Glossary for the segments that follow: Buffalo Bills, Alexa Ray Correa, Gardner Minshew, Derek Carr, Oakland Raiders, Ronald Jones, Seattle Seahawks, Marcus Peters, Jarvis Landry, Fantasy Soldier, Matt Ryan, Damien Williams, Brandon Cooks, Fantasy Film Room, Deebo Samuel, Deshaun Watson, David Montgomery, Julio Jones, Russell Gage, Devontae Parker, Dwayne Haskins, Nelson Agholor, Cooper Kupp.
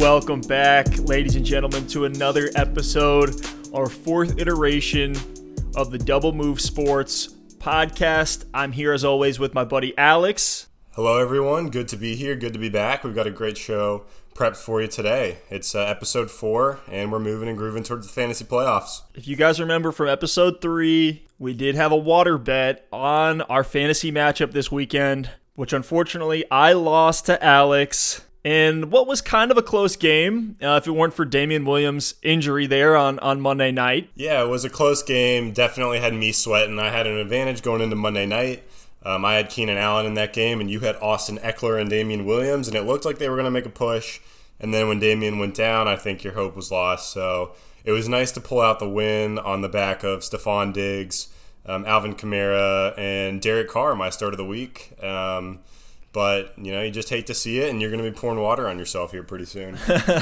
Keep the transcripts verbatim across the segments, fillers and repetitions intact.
Welcome back, ladies and gentlemen, to another episode, our fourth iteration of the Double Move Sports podcast. I'm here as always with my buddy Alex. Hello, everyone. Good to be here. Good to be back. We've got a great show prepped for you today. It's uh, episode four, and we're moving and grooving towards the fantasy playoffs. If you guys remember from episode three, we did have a water bet on our fantasy matchup this weekend, which unfortunately I lost to Alex in what was kind of a close game, uh, if it weren't for Damien Williams' injury there on, on Monday night. Yeah, it was a close game. Definitely had me sweating. I had an advantage going into Monday night. Um, I had Keenan Allen in that game, and you had Austin Eckler and Damien Williams, and it looked like they were going to make a push. And then when Damien went down, I think your hope was lost. So it was nice to pull out the win on the back of Stephon Diggs, um, Alvin Kamara, and Derek Carr, my start of the week. Um, but, you know, you just hate to see it, and you're going to be pouring water on yourself here pretty soon.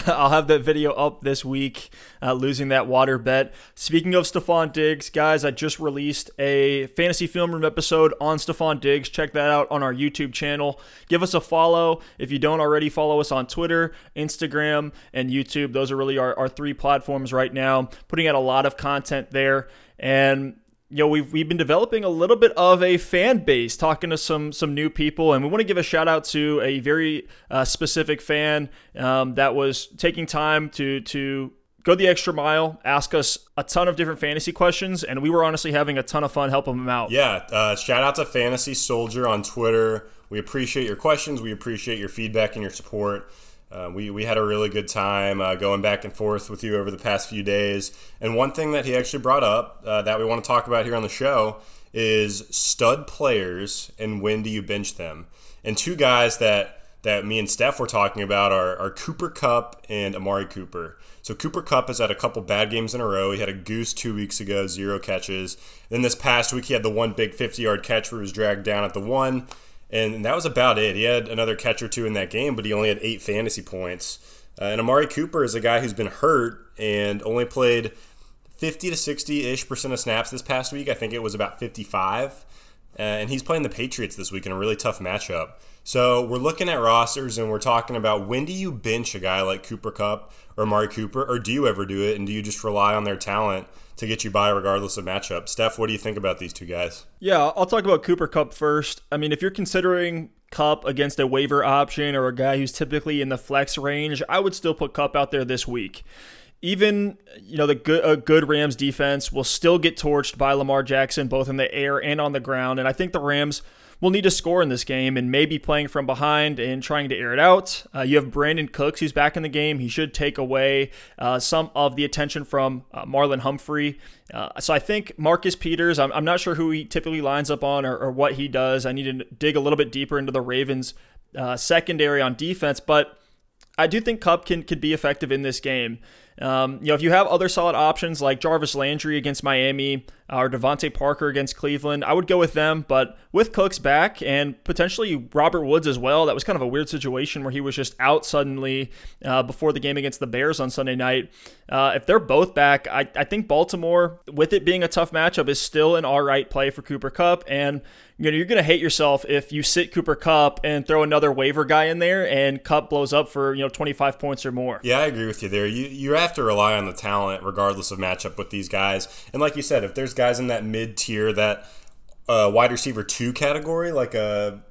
I'll have that video up this week, uh, losing that water bet. Speaking of Stephon Diggs, guys, I just released a Fantasy Film Room episode on Stephon Diggs. Check that out on our YouTube channel. Give us a follow. If you don't already, follow us on Twitter, Instagram, and YouTube. Those are really our, our three platforms right now. Putting out a lot of content there, and you know, we've, we've been developing a little bit of a fan base, talking to some some new people, and we want to give a shout out to a very uh, specific fan um, that was taking time to to go the extra mile, ask us a ton of different fantasy questions, and we were honestly having a ton of fun helping him out. Yeah, uh, shout out to Fantasy Soldier on Twitter. We appreciate your questions. We appreciate your feedback and your support. Uh, we, we had a really good time uh, going back and forth with you over the past few days. And one thing that he actually brought up uh, that we want to talk about here on the show is stud players and when do you bench them. And two guys that that me and Steph were talking about are, are Cooper Kupp and Amari Cooper. So Cooper Kupp has had a couple bad games in a row. He had a goose two weeks ago, zero catches. Then this past week he had the one big fifty-yard catch where he was dragged down at the one. And that was about it. He had another catch or two in that game, but he only had eight fantasy points. Uh, and Amari Cooper is a guy who's been hurt and only played fifty to sixty-ish percent of snaps this past week. I think it was about fifty-five. Uh, and he's playing the Patriots this week in a really tough matchup. So we're looking at rosters and we're talking about when do you bench a guy like Cooper Kupp or Amari Cooper, or do you ever do it, and do you just rely on their talent to get you by regardless of matchup? Steph, what do you think about these two guys? Yeah, I'll talk about Cooper Kupp first. I mean, if you're considering Kupp against a waiver option or a guy who's typically in the flex range, I would still put Kupp out there this week. Even, you know, the good, a good Rams defense will still get torched by Lamar Jackson, both in the air and on the ground. And I think the Rams will need to score in this game, and maybe playing from behind and trying to air it out. Uh, you have Brandon Cooks, who's back in the game. He should take away uh, some of the attention from uh, Marlon Humphrey. Uh, so I think Marcus Peters, I'm, I'm not sure who he typically lines up on or, or what he does. I need to dig a little bit deeper into the Ravens uh, secondary on defense, but I do think Kupp can, can be effective in this game. Um, you know, if you have other solid options like Jarvis Landry against Miami or Devontae Parker against Cleveland, I would go with them. But with Cooks back and potentially Robert Woods as well, that was kind of a weird situation where he was just out suddenly uh, before the game against the Bears on Sunday night. Uh, if they're both back, I, I think Baltimore, with it being a tough matchup, is still an all right play for Cooper Kupp. And you know, you're going to hate yourself if you sit Cooper Kupp and throw another waiver guy in there and Kupp blows up for, you know, twenty-five points or more. Yeah, I agree with you there. You you have to rely on the talent regardless of matchup with these guys. And like you said, if there's guys in that mid-tier, that uh, wide receiver two category, like a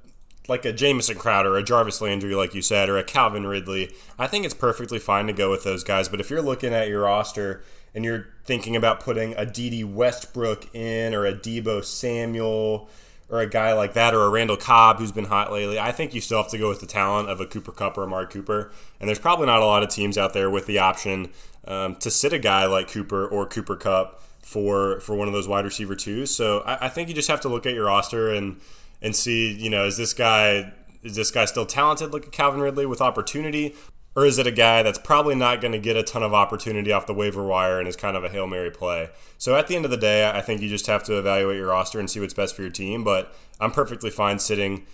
like a Jamison Crowder, a Jarvis Landry, like you said, or a Calvin Ridley, I think it's perfectly fine to go with those guys. But if you're looking at your roster and you're thinking about putting a Dede Westbrook in, or a Deebo Samuel, or a guy like that, or a Randall Cobb who's been hot lately, I think you still have to go with the talent of a Cooper Kupp or Amari Cooper. And there's probably not a lot of teams out there with the option um, to sit a guy like Cooper or Cooper Kupp for for one of those wide receiver twos. So I, I think you just have to look at your roster and and see, you know, is this guy is this guy still talented like a Calvin Ridley with opportunity? Or is it a guy that's probably not going to get a ton of opportunity off the waiver wire and is kind of a Hail Mary play? So at the end of the day, I think you just have to evaluate your roster and see what's best for your team. But I'm perfectly fine sitting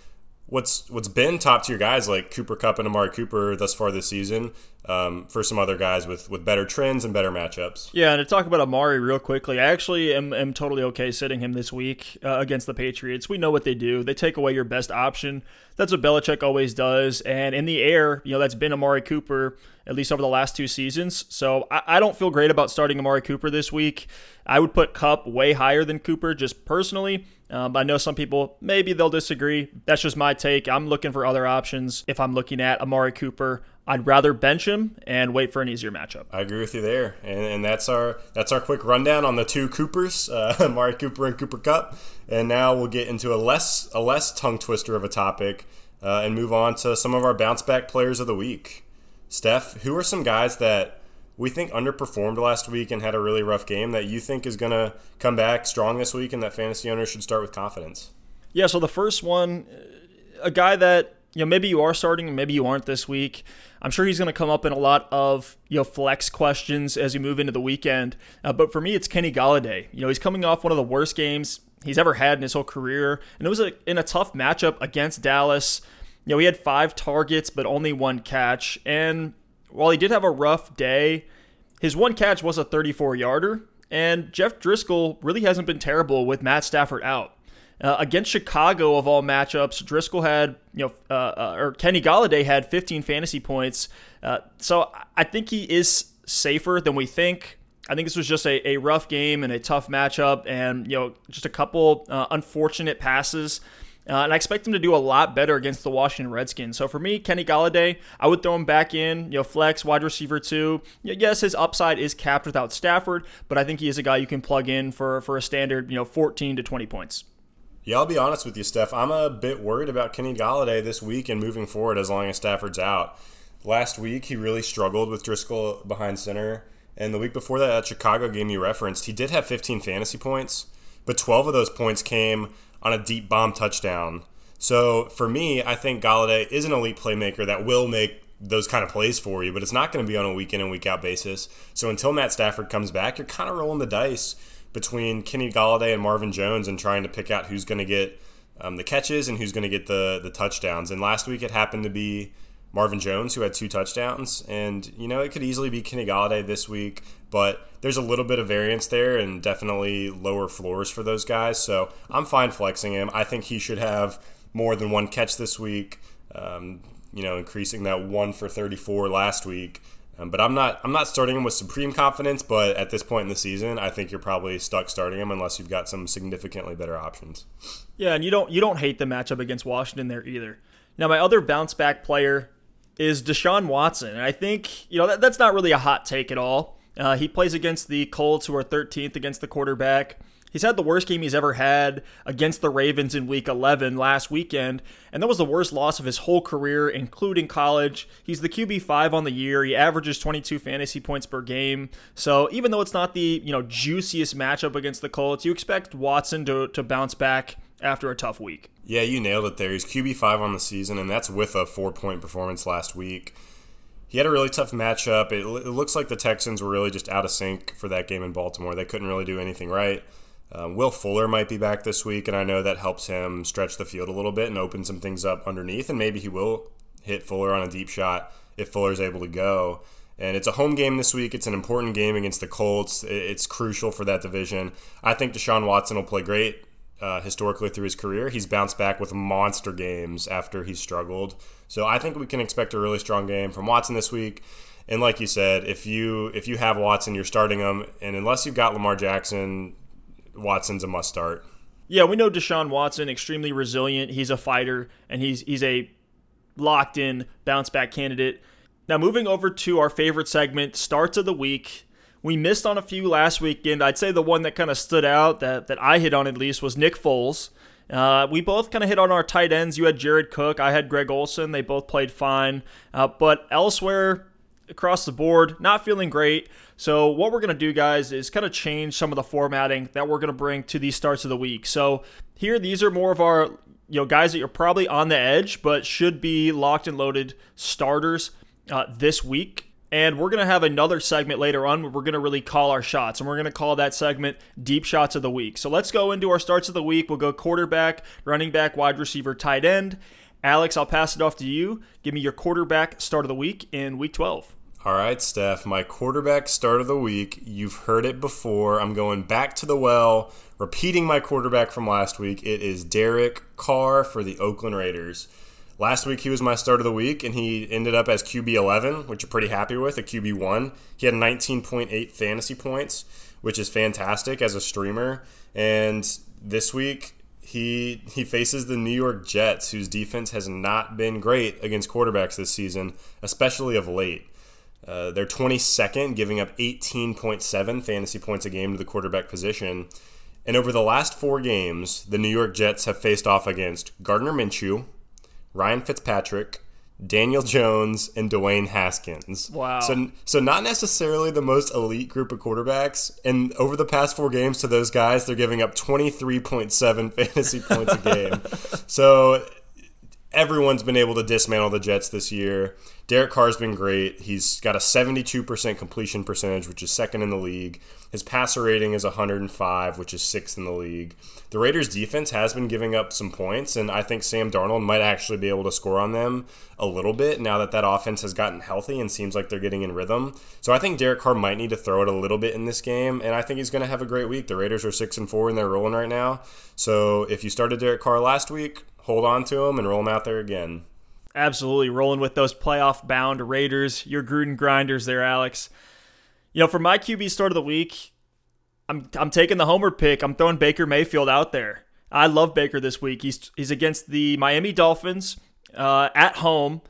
what's what's been top tier guys like Cooper Kupp and Amari Cooper thus far this season, um, for some other guys with, with better trends and better matchups. Yeah, and to talk about Amari real quickly, I actually am, am totally okay sitting him this week uh, against the Patriots. We know what they do. They take away your best option. That's what Belichick always does. And in the air, you know, that's been Amari Cooper, at least over the last two seasons. So I, I don't feel great about starting Amari Cooper this week. I would put Kupp way higher than Cooper just personally. Um, I know some people, maybe they'll disagree. That's just my take. I'm looking for other options. If I'm looking at Amari Cooper, I'd rather bench him and wait for an easier matchup. I agree with you there. And, and that's our that's our quick rundown on the two Coopers, uh, Amari Cooper and Cooper Kupp. And now we'll get into a less, a less tongue twister of a topic uh, and move on to some of our bounce back players of the week. Steph, who are some guys that we think underperformed last week and had a really rough game that you think is going to come back strong this week and that fantasy owners should start with confidence? Yeah, so the first one, a guy that, you know, maybe you are starting and maybe you aren't this week. I'm sure he's going to come up in a lot of, you know, flex questions as you move into the weekend. Uh, but for me, it's Kenny Golladay. You know, he's coming off one of the worst games he's ever had in his whole career. And it was a, in a tough matchup against Dallas. You know, he had five targets, but only one catch. And while he did have a rough day, his one catch was a thirty-four-yarder. And Jeff Driskel really hasn't been terrible with Matt Stafford out. Uh, against Chicago, of all matchups, Driskel had, you know, uh, uh, or Kenny Golladay had fifteen fantasy points. Uh, so I think he is safer than we think. I think this was just a, a rough game and a tough matchup and, you know, just a couple uh, unfortunate passes. Uh, and I expect him to do a lot better against the Washington Redskins. So for me, Kenny Golladay, I would throw him back in, you know, flex, wide receiver two. Yes, his upside is capped without Stafford, but I think he is a guy you can plug in for, for a standard, you know, fourteen to twenty points. Yeah, I'll be honest with you, Steph. I'm a bit worried about Kenny Golladay this week and moving forward as long as Stafford's out. Last week, he really struggled with Driskel behind center. And the week before that, that Chicago game you referenced, he did have fifteen fantasy points, but twelve of those points came on a deep bomb touchdown. So for me, I think Golladay is an elite playmaker that will make those kind of plays for you, but it's not going to be on a week in and week out basis. So until Matt Stafford comes back, you're kind of rolling the dice between Kenny Golladay and Marvin Jones and trying to pick out who's going to get um, the catches and who's going to get the, the touchdowns. And last week it happened to be Marvin Jones, who had two touchdowns. And, you know, it could easily be Kenny Golladay this week, but there's a little bit of variance there and definitely lower floors for those guys. So I'm fine flexing him. I think he should have more than one catch this week, um, you know, increasing that one for thirty-four last week. Um, but I'm not I'm not starting him with supreme confidence, but at this point in the season, I think you're probably stuck starting him unless you've got some significantly better options. Yeah, and you don't you don't hate the matchup against Washington there either. Now, my other bounce back player is Deshaun Watson. And I think, you know, that, that's not really a hot take at all. Uh, he plays against the Colts, who are thirteenth against the quarterback. He's had the worst game he's ever had against the Ravens in week eleven last weekend, and that was the worst loss of his whole career, including college. He's the Q B five on the year. He averages twenty-two fantasy points per game. So even though it's not the, you know, juiciest matchup against the Colts, you expect Watson to, to bounce back after a tough week. Yeah, you nailed it there. He's Q B five on the season, and that's with a four-point performance last week. He had a really tough matchup. It, it looks like the Texans were really just out of sync for that game in Baltimore. They couldn't really do anything right. Uh, Will Fuller might be back this week, and I know that helps him stretch the field a little bit and open some things up underneath, and maybe he will hit Fuller on a deep shot if Fuller's able to go. And it's a home game this week. It's an important game against the Colts. It's crucial for that division. I think Deshaun Watson will play great uh, historically through his career. He's bounced back with monster games after he's struggled. So I think we can expect a really strong game from Watson this week. And like you said, if you if you have Watson, you're starting him. And unless you've got Lamar Jackson, Watson's a must start. Yeah, we know Deshaun Watson, extremely resilient. He's a fighter, and he's he's a locked-in bounce-back candidate. Now, moving over to our favorite segment, starts of the week. We missed on a few last weekend. I'd say the one that kind of stood out that, that I hit on at least was Nick Foles. Uh, we both kind of hit on our tight ends. You had Jared Cook. I had Greg Olsen. They both played fine. Uh, but elsewhere across the board, not feeling great. So what we're going to do, guys, is kind of change some of the formatting that we're going to bring to these starts of the week. So here, these are more of our, you know, guys that you're probably on the edge, but should be locked and loaded starters uh, this week. And we're going to have another segment later on where we're going to really call our shots. And we're going to call that segment Deep Shots of the Week. So let's go into our starts of the week. We'll go quarterback, running back, wide receiver, tight end. Alex, I'll pass it off to you. Give me your quarterback start of the week in week twelve. All right, Steph, my quarterback start of the week, you've heard it before. I'm going back to the well, repeating my quarterback from last week. It is Derek Carr for the Oakland Raiders. Last week, he was my start of the week, and he ended up as Q B eleven, which you're pretty happy with, a Q B one. He had nineteen point eight fantasy points, which is fantastic as a streamer. And this week, he he faces the New York Jets, whose defense has not been great against quarterbacks this season, especially of late. Uh, they're twenty-second, giving up eighteen point seven fantasy points a game to the quarterback position. And over the last four games, the New York Jets have faced off against Gardner Minshew, Ryan Fitzpatrick, Daniel Jones, and Dwayne Haskins. Wow. So, so not necessarily the most elite group of quarterbacks. And over the past four games to those guys, they're giving up twenty-three point seven fantasy points a game. So everyone's been able to dismantle the Jets this year. Derek Carr's been great. He's got a seventy-two percent completion percentage, which is second in the league. His passer rating is one hundred five, which is sixth in the league. The Raiders' defense has been giving up some points, and I think Sam Darnold might actually be able to score on them a little bit now that that offense has gotten healthy and seems like they're getting in rhythm. So I think Derek Carr might need to throw it a little bit in this game, and I think he's going to have a great week. The Raiders are six and four, and they're rolling right now. So if you started Derek Carr last week, hold on to him and roll him out there again. Absolutely, rolling with those playoff-bound Raiders, your Gruden grinders there, Alex. You know, for my Q B start of the week, I'm I'm taking the homer pick. I'm throwing Baker Mayfield out there. I love Baker this week. He's he's against the Miami Dolphins uh, at home,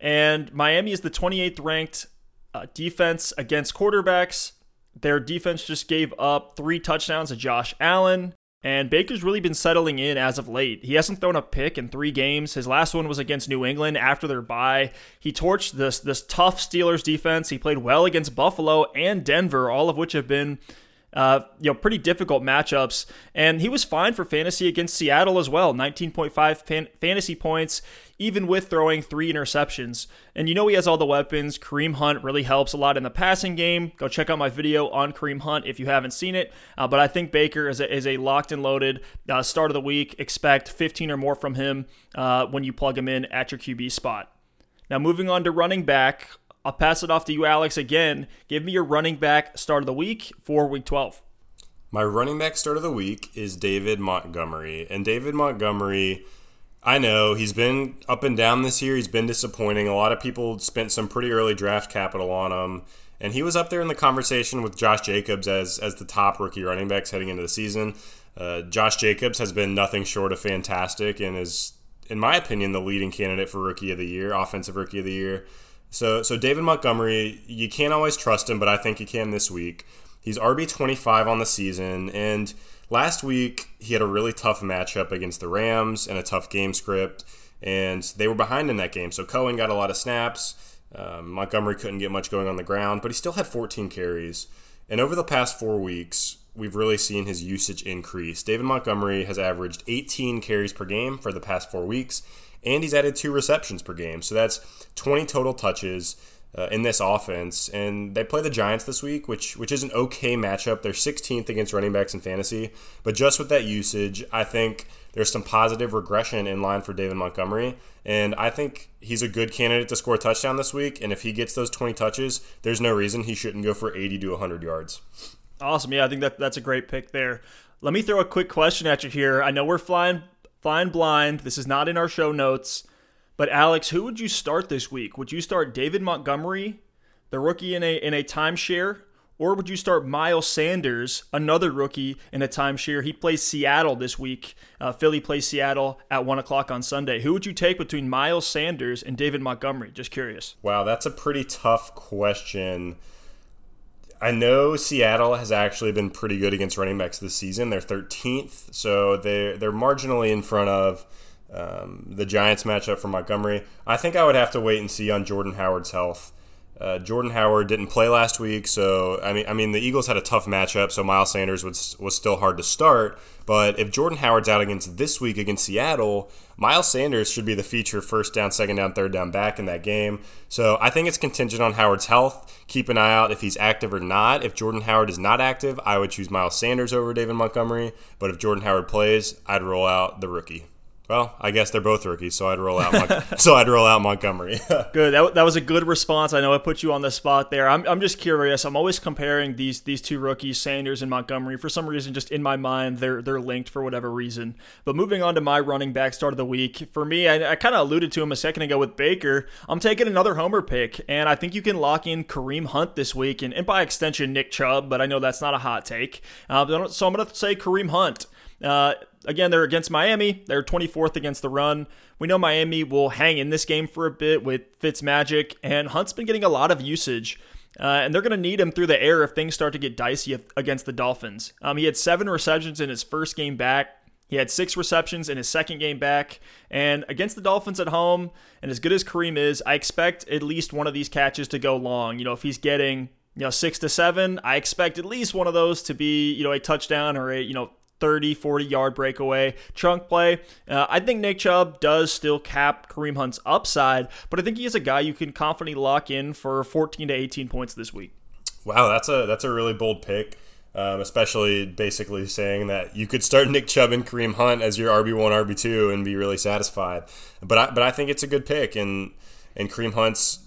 and Miami is the twenty-eighth ranked uh, defense against quarterbacks. Their defense just gave up three touchdowns to Josh Allen. And Baker's really been settling in as of late. He hasn't thrown a pick in three games. His last one was against New England after their bye. He torched this, this tough Steelers defense. He played well against Buffalo and Denver, all of which have been uh, you know, pretty difficult matchups. And he was fine for fantasy against Seattle as well, nineteen point five fan- fantasy points, even with throwing three interceptions. And you know he has all the weapons. Kareem Hunt really helps a lot in the passing game. Go check out my video on Kareem Hunt if you haven't seen it. Uh, but I think Baker is a, is a locked and loaded uh, start of the week. Expect fifteen or more from him uh, when you plug him in at your Q B spot. Now moving on to running back. I'll pass it off to you, Alex, again. Give me your running back start of the week for week twelve. My running back start of the week is David Montgomery. And David Montgomery, I know he's been up and down this year. He's been disappointing. A lot of people spent some pretty early draft capital on him. And he was up there in the conversation with Josh Jacobs as, as the top rookie running backs heading into the season. Uh, Josh Jacobs has been nothing short of fantastic and is, in my opinion, the leading candidate for rookie of the year, offensive rookie of the year. So, so David Montgomery, you can't always trust him, but I think you can this week. He's R B twenty-five on the season, and last week, he had a really tough matchup against the Rams and a tough game script, and they were behind in that game. So Cohen got a lot of snaps. Um, Montgomery couldn't get much going on the ground, but he still had fourteen carries. And over the past four weeks, we've really seen his usage increase. David Montgomery has averaged eighteen carries per game for the past four weeks, and he's added two receptions per game. So that's twenty total touches Uh, in this offense, and they play the Giants this week, which which is an okay matchup. They're sixteenth against running backs in fantasy, but just with that usage, I think there's some positive regression in line for David Montgomery, and I think he's a good candidate to score a touchdown this week, and if he gets those twenty touches, there's no reason he shouldn't go for eighty to one hundred yards. Awesome. Yeah, I think that that's a great pick there. Let me throw a quick question at you here. I know we're flying flying blind. This is not in our show notes. But Alex, who would you start this week? Would you start David Montgomery, the rookie in a in a timeshare, or would you start Miles Sanders, another rookie in a timeshare? He plays Seattle this week. Uh, Philly plays Seattle at one o'clock on Sunday. Who would you take between Miles Sanders and David Montgomery? Just curious. Wow, that's a pretty tough question. I know Seattle has actually been pretty good against running backs this season. They're thirteenth, so they're they're marginally in front of Um, the Giants matchup for Montgomery. I think I would have to wait and see on Jordan Howard's health. Uh, Jordan Howard didn't play last week, so I mean, I mean the Eagles had a tough matchup, so Miles Sanders was was still hard to start. But if Jordan Howard's out against this week against Seattle, Miles Sanders should be the feature first down, second down, third down back in that game. So I think it's contingent on Howard's health. Keep an eye out if he's active or not. If Jordan Howard is not active, I would choose Miles Sanders over David Montgomery. But if Jordan Howard plays, I'd roll out the rookie. Well, I guess they're both rookies, so I'd roll out. Mon- so I'd roll out Montgomery. Good. That, that was a good response. I know I put you on the spot there. I'm I'm just curious. I'm always comparing these these two rookies, Sanders and Montgomery. For some reason, just in my mind, they're they're linked for whatever reason. But moving on to my running back start of the week, for me, I, I kind of alluded to him a second ago with Baker. I'm taking another homer pick, and I think you can lock in Kareem Hunt this week, and, and by extension Nick Chubb. But I know that's not a hot take. Uh, so I'm going to say Kareem Hunt. Uh, Again, they're against Miami. They're twenty-fourth against the run. We know Miami will hang in this game for a bit with Fitzmagic, and Hunt's been getting a lot of usage, uh, and they're going to need him through the air if things start to get dicey against the Dolphins. Um, he had seven receptions in his first game back. He had six receptions in his second game back, and against the Dolphins at home, and as good as Kareem is, I expect at least one of these catches to go long. You know, if he's getting, you know, six to seven, I expect at least one of those to be, you know, a touchdown or a, you know, thirty, forty-yard breakaway chunk play. Uh, I think Nick Chubb does still cap Kareem Hunt's upside, but I think he is a guy you can confidently lock in for fourteen to eighteen points this week. Wow, that's a that's a really bold pick, um, especially basically saying that you could start Nick Chubb and Kareem Hunt as your R B one, R B two, and be really satisfied. But I, but I think it's a good pick, and and Kareem Hunt's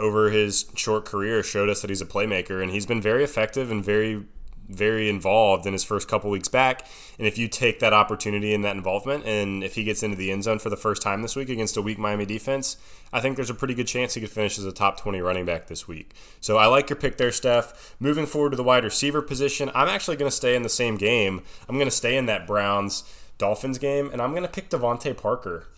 over his short career showed us that he's a playmaker, and he's been very effective and very very involved in his first couple weeks back. And if you take that opportunity and that involvement, and if he gets into the end zone for the first time this week against a weak Miami defense, I think there's a pretty good chance he could finish as a top twenty running back this week. So I like your pick there, Steph. Moving forward to the wide receiver position, I'm actually going to stay in the same game. I'm going to stay in that Browns-Dolphins game, and I'm going to pick Devontae Parker.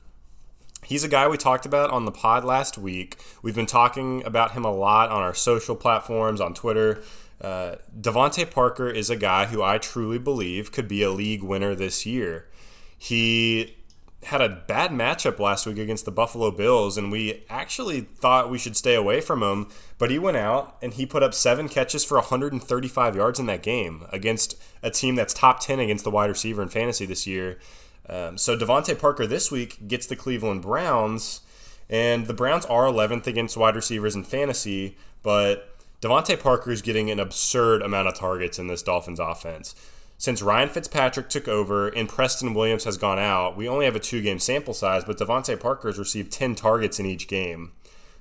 He's a guy we talked about on the pod last week. We've been talking about him a lot on our social platforms, on Twitter. Uh, Devontae Parker is a guy who I truly believe could be a league winner this year. He had a bad matchup last week against the Buffalo Bills, and we actually thought we should stay away from him, but he went out and he put up seven catches for one hundred thirty-five yards in that game against a team that's top ten against the wide receiver in fantasy this year. Um, so Devontae Parker this week gets the Cleveland Browns, and the Browns are eleventh against wide receivers in fantasy, but Devontae Parker is getting an absurd amount of targets in this Dolphins offense. Since Ryan Fitzpatrick took over and Preston Williams has gone out, we only have a two-game sample size, but Devontae Parker has received ten targets in each game.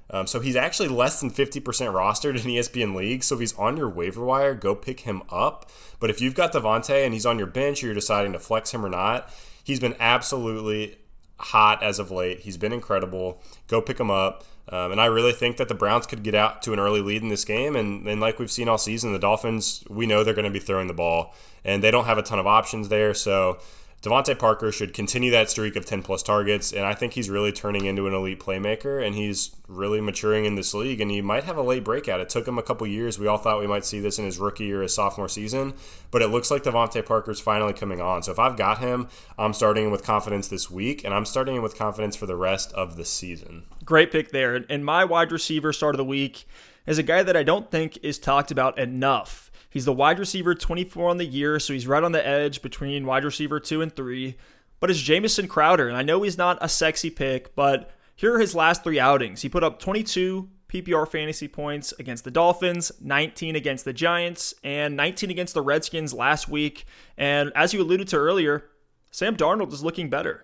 Um, so he's actually less than fifty percent rostered in E S P N League, so if he's on your waiver wire, go pick him up. But if you've got Devontae and he's on your bench or you're deciding to flex him or not, he's been absolutely hot as of late. He's been incredible. Go pick him up. Um, and I really think that the Browns could get out to an early lead in this game. And, and like we've seen all season, the Dolphins, we know they're going to be throwing the ball. And they don't have a ton of options there. So Devontae Parker should continue that streak of ten-plus targets. And I think he's really turning into an elite playmaker. And he's really maturing in this league. And he might have a late breakout. It took him a couple years. We all thought we might see this in his rookie or his sophomore season. But it looks like Devontae Parker's finally coming on. So if I've got him, I'm starting him with confidence this week. And I'm starting him with confidence for the rest of the season. Great pick there. And my wide receiver start of the week is a guy that I don't think is talked about enough. He's the wide receiver twenty-four on the year, so he's right on the edge between wide receiver two and three. But it's Jamison Crowder, and I know he's not a sexy pick, but here are his last three outings. He put up twenty-two P P R fantasy points against the Dolphins, nineteen against the Giants, and nineteen against the Redskins last week. And as you alluded to earlier, Sam Darnold is looking better.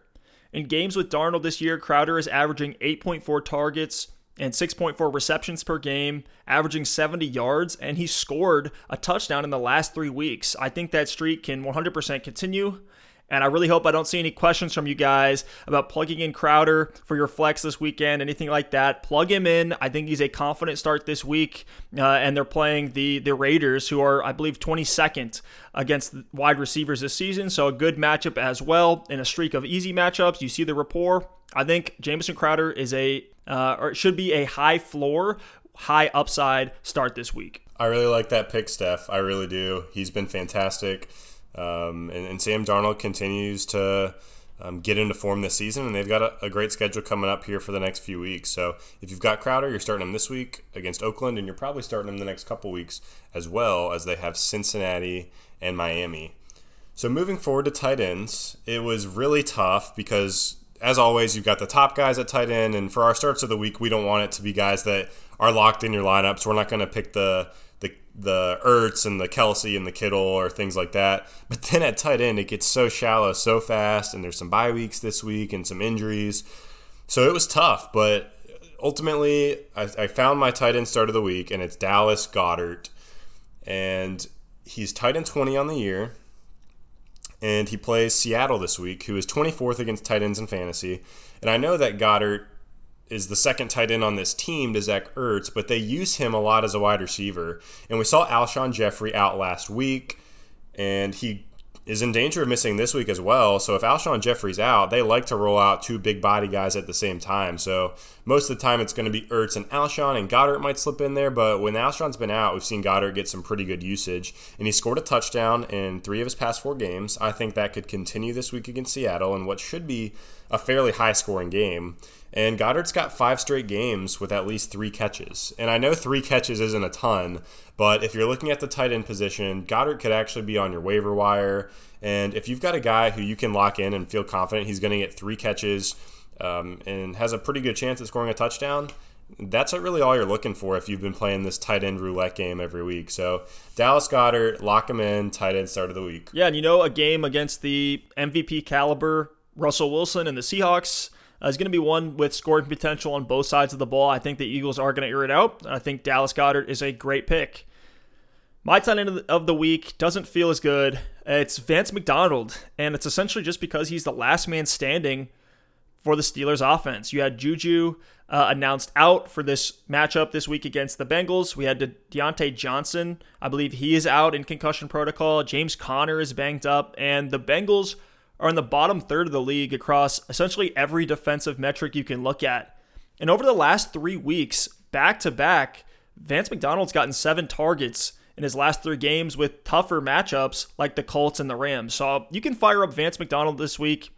In games with Darnold this year, Crowder is averaging eight point four targets and six point four receptions per game, averaging seventy yards, and he scored a touchdown in the last three weeks. I think that streak can one hundred percent continue, and I really hope I don't see any questions from you guys about plugging in Crowder for your flex this weekend, anything like that. Plug him in. I think he's a confident start this week, uh, and they're playing the, the Raiders, who are, I believe, twenty-second against wide receivers this season, so a good matchup as well, and a streak of easy matchups. You see the rapport. I think Jamison Crowder is a uh, or should be a high floor, high upside start this week. I really like that pick, Steph. I really do. He's been fantastic. Um, and, and Sam Darnold continues to um, get into form this season, and they've got a, a great schedule coming up here for the next few weeks. So if you've got Crowder, you're starting him this week against Oakland, and you're probably starting him the next couple weeks as well, as they have Cincinnati and Miami. So moving forward to tight ends, it was really tough because, as always, you've got the top guys at tight end, and for our starts of the week, we don't want it to be guys that are locked in your lineup, so we're not going to pick the, the the Ertz and the Kelsey and the Kittle or things like that. But then at tight end, it gets so shallow so fast, and there's some bye weeks this week and some injuries. So it was tough, but ultimately I, I found my tight end start of the week, and it's Dallas Goedert. And he's tight end twenty on the year, and he plays Seattle this week, who is twenty-fourth against tight ends in fantasy. And I know that Goddard is the second tight end on this team to Zach Ertz, but they use him a lot as a wide receiver. And we saw Alshon Jeffrey out last week, and he is in danger of missing this week as well. So if Alshon Jeffrey's out, they like to roll out two big body guys at the same time. So most of the time it's going to be Ertz and Alshon, and Goddard might slip in there. But when Alshon's been out, we've seen Goddard get some pretty good usage. And he scored a touchdown in three of his past four games. I think that could continue this week against Seattle in what should be a fairly high-scoring game. And Goddard's got five straight games with at least three catches. And I know three catches isn't a ton, but if you're looking at the tight end position, Goddard could actually be on your waiver wire. And if you've got a guy who you can lock in and feel confident he's going to get three catches um, and has a pretty good chance at scoring a touchdown, that's really all you're looking for if you've been playing this tight end roulette game every week. So Dallas Goedert, lock him in, tight end start of the week. Yeah, and you know, a game against the M V P caliber Russell Wilson and the Seahawks Uh, it's going to be one with scoring potential on both sides of the ball. I think the Eagles are going to air it out. I think Dallas Goedert is a great pick. My tight end of the week doesn't feel as good. It's Vance McDonald, and it's essentially just because he's the last man standing for the Steelers offense. You had Juju uh, announced out for this matchup this week against the Bengals. We had De- Deontay Johnson. I believe he is out in concussion protocol. James Conner is banged up, and the Bengals are in the bottom third of the league across essentially every defensive metric you can look at. And over the last three weeks, back-to-back, Vance McDonald's gotten seven targets in his last three games with tougher matchups like the Colts and the Rams. So you can fire up Vance McDonald this week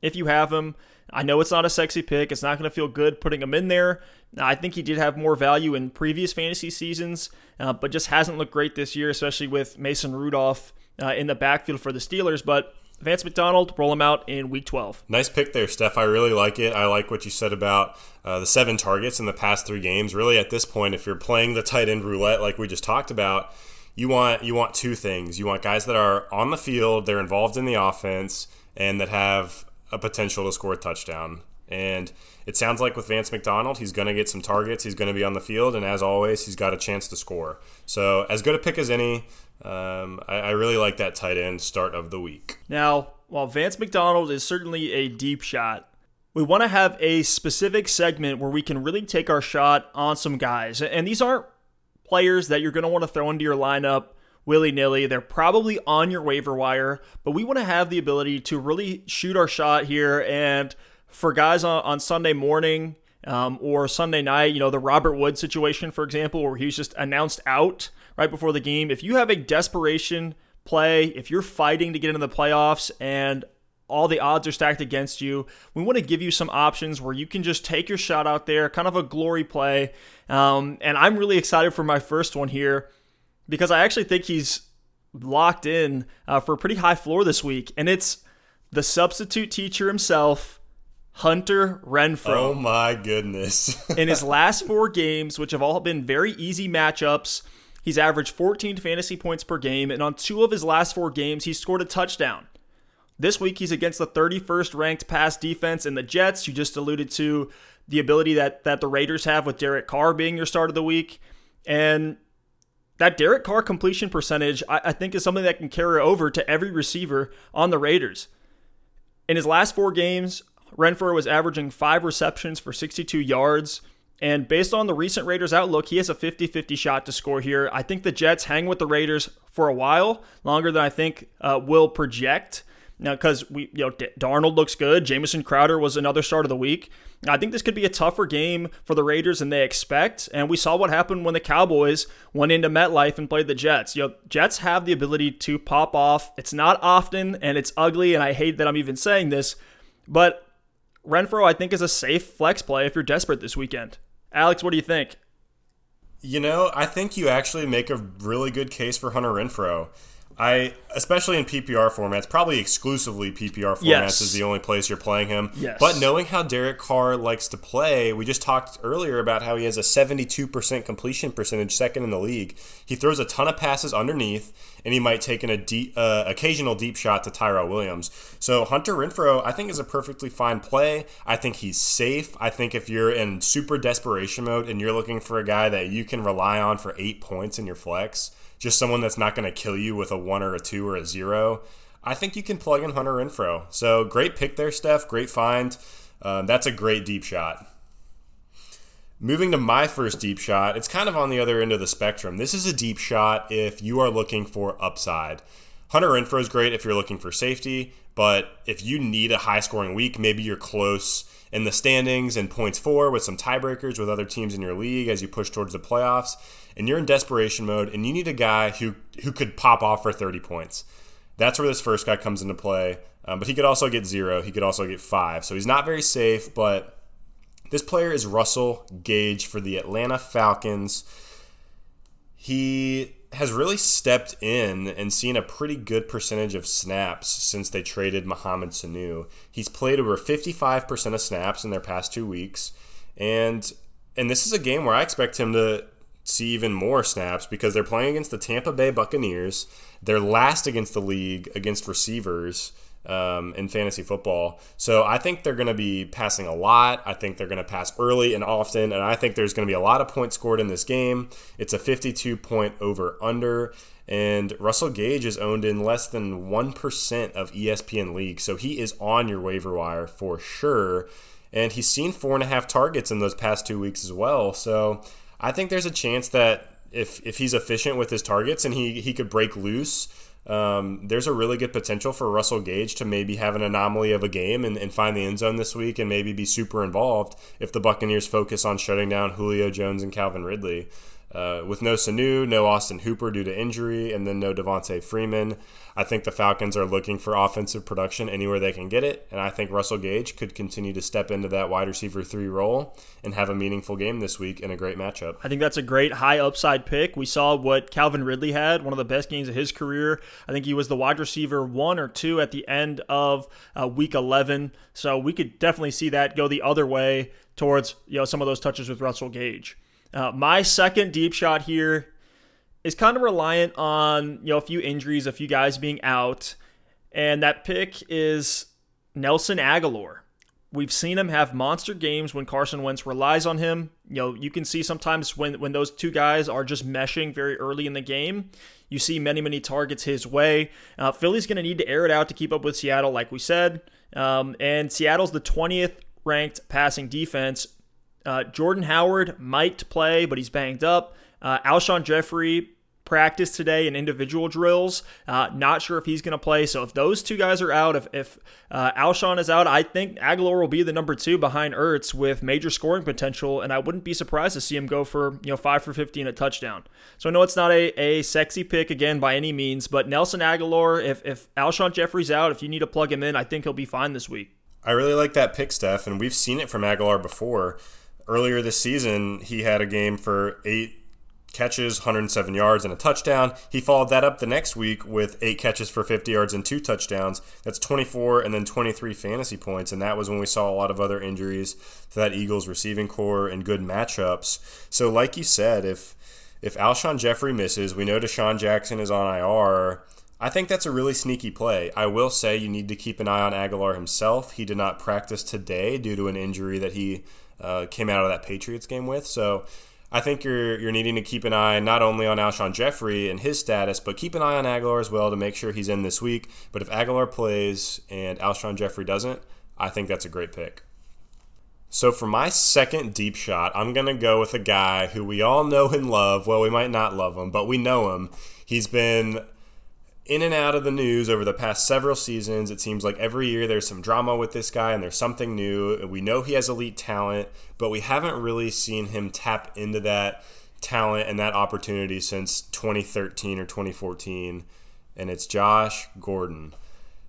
if you have him. I know it's not a sexy pick. It's not going to feel good putting him in there. I think he did have more value in previous fantasy seasons, uh, but just hasn't looked great this year, especially with Mason Rudolph uh, in the backfield for the Steelers. But Vance McDonald, roll him out in week twelve. Nice pick there, Steph. I really like it. I like what you said about uh, the seven targets in the past three games. Really, at this point, if you're playing the tight end roulette like we just talked about, you want you want two things. You want guys that are on the field, they're involved in the offense, and that have a potential to score a touchdown. And it sounds like with Vance McDonald, he's going to get some targets. He's going to be on the field, and as always, he's got a chance to score. So as good a pick as any. Um, I, I really like that tight end start of the week. Now, while Vance McDonald is certainly a deep shot, we want to have a specific segment where we can really take our shot on some guys. And these aren't players that you're going to want to throw into your lineup willy-nilly. They're probably on your waiver wire, but we want to have the ability to really shoot our shot here. And for guys on, on Sunday morning um, or Sunday night, you know, the Robert Woods situation, for example, where he was just announced out right before the game. If you have a desperation play, if you're fighting to get into the playoffs and all the odds are stacked against you, we want to give you some options where you can just take your shot out there, kind of a glory play. Um, and I'm really excited for my first one here because I actually think he's locked in uh, for a pretty high floor this week. And it's the substitute teacher himself, Hunter Renfrow. Oh my goodness. In his last four games, which have all been very easy matchups, he's averaged fourteen fantasy points per game, and on two of his last four games, he scored a touchdown. This week, he's against the thirty-first ranked pass defense in the Jets. You just alluded to the ability that, that the Raiders have with Derek Carr being your start of the week. And that Derek Carr completion percentage, I, I think, is something that can carry over to every receiver on the Raiders. In his last four games, Renfrow was averaging five receptions for sixty-two yards. And based on the recent Raiders outlook, he has a fifty-fifty shot to score here. I think the Jets hang with the Raiders for a while, longer than I think uh, will project. Now, because we, you know, D- Darnold looks good. Jamison Crowder was another start of the week. I think this could be a tougher game for the Raiders than they expect. And we saw what happened when the Cowboys went into MetLife and played the Jets. You know, Jets have the ability to pop off. It's not often, and it's ugly, and I hate that I'm even saying this, but Renfrow, I think, is a safe flex play if you're desperate this weekend. Alex, what do you think? You know, I think you actually make a really good case for Hunter Renfrow. I especially in P P R formats, probably exclusively P P R formats yes. is the only place you're playing him. Yes. But knowing how Derek Carr likes to play, we just talked earlier about how he has a seventy-two percent completion percentage, second in the league. He throws a ton of passes underneath, and he might take an a deep, uh, occasional deep shot to Tyrell Williams. So Hunter Renfrow, I think, is a perfectly fine play. I think he's safe. I think if you're in super desperation mode and you're looking for a guy that you can rely on for eight points in your flex, just someone that's not going to kill you with a one or a two or a zero, I think you can plug in Hunter Renfrow. So great pick there, Steph. Great find. Um, that's a great deep shot. Moving to my first deep shot, it's kind of on the other end of the spectrum. This is a deep shot if you are looking for upside. Hunter Renfrow is great if you're looking for safety, but if you need a high-scoring week, maybe you're close in the standings and points for with some tiebreakers with other teams in your league as you push towards the playoffs, and you're in desperation mode and you need a guy who, who could pop off for thirty points. That's where this first guy comes into play. Um, but he could also get zero. He could also get five. So he's not very safe, but this player is Russell Gage for the Atlanta Falcons. He has really stepped in and seen a pretty good percentage of snaps since they traded Mohamed Sanu. He's played over fifty-five percent of snaps in their past two weeks. And, and this is a game where I expect him to see even more snaps because they're playing against the Tampa Bay Buccaneers. They're last against the league against receivers um, in fantasy football. So I think they're going to be passing a lot. I think they're going to pass early and often, and I think there's going to be a lot of points scored in this game. It's a fifty-two point over-under, and Russell Gage is owned in less than one percent of E S P N leagues, so he is on your waiver wire for sure. And he's seen four and a half targets in those past two weeks as well, so I think there's a chance that if if he's efficient with his targets and he, he could break loose, um, there's a really good potential for Russell Gage to maybe have an anomaly of a game and, and find the end zone this week and maybe be super involved if the Buccaneers focus on shutting down Julio Jones and Calvin Ridley. Uh, with no Sanu, no Austin Hooper due to injury, and then no Devontae Freeman, I think the Falcons are looking for offensive production anywhere they can get it, and I think Russell Gage could continue to step into that wide receiver three role and have a meaningful game this week in a great matchup. I think that's a great high upside pick. We saw what Calvin Ridley had, one of the best games of his career. I think he was the wide receiver one or two at the end of uh, week eleven, so we could definitely see that go the other way towards, you know, some of those touches with Russell Gage. Uh, my second deep shot here is kind of reliant on, you know, a few injuries, a few guys being out, and that pick is Nelson Agholor. We've seen him have monster games when Carson Wentz relies on him. You know, you can see sometimes when, when those two guys are just meshing very early in the game, you see many, many targets his way. Uh, Philly's going to need to air it out to keep up with Seattle, like we said, um, and Seattle's the twentieth ranked passing defense. Uh, Jordan Howard might play, but he's banged up. Uh, Alshon Jeffrey practiced today in individual drills. Uh, not sure if he's going to play. So if those two guys are out, if, if uh, Alshon is out, I think Agholor will be the number two behind Ertz with major scoring potential, and I wouldn't be surprised to see him go for, you know, five for fifty and a touchdown. So I know it's not a, a sexy pick, again, by any means, but Nelson Agholor, if, if Alshon Jeffrey's out, if you need to plug him in, I think he'll be fine this week. I really like that pick, Steph, and we've seen it from Agholor before. Earlier this season, he had a game for eight catches, one hundred seven yards, and a touchdown. He followed that up the next week with eight catches for fifty yards and two touchdowns. That's twenty-four and then twenty-three fantasy points, and that was when we saw a lot of other injuries to that Eagles receiving core and good matchups. So like you said, if if Alshon Jeffrey misses, we know Deshaun Jackson is on I R. I think that's a really sneaky play. I will say you need to keep an eye on Agholor himself. He did not practice today due to an injury that he Uh, came out of that Patriots game with. So I think you're you're needing to keep an eye not only on Alshon Jeffrey and his status, but keep an eye on Agholor as well to make sure he's in this week. But if Agholor plays and Alshon Jeffrey doesn't, I think that's a great pick. So for my second deep shot, I'm going to go with a guy who we all know and love. Well, we might not love him, but we know him. He's been in and out of the news over the past several seasons. It seems like every year there's some drama with this guy and there's something new. We know he has elite talent, but we haven't really seen him tap into that talent and that opportunity since twenty thirteen or twenty fourteen, and it's Josh Gordon.